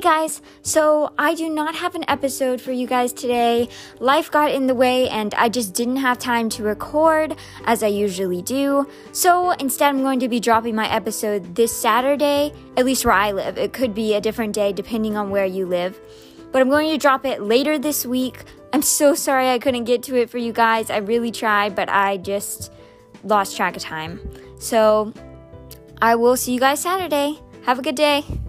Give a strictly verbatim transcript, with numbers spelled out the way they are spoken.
Hey guys, so I do not have an episode for you guys today. Life got in the way and I just didn't have time to record as I usually do. So instead I'm going to be dropping my episode this Saturday, at least where I live. It could be a different day depending on where you live. But I'm going to drop it later this week. I'm so sorry I couldn't get to it for you guys. I really tried, but I just lost track of time. So I will see you guys Saturday. Have a good day.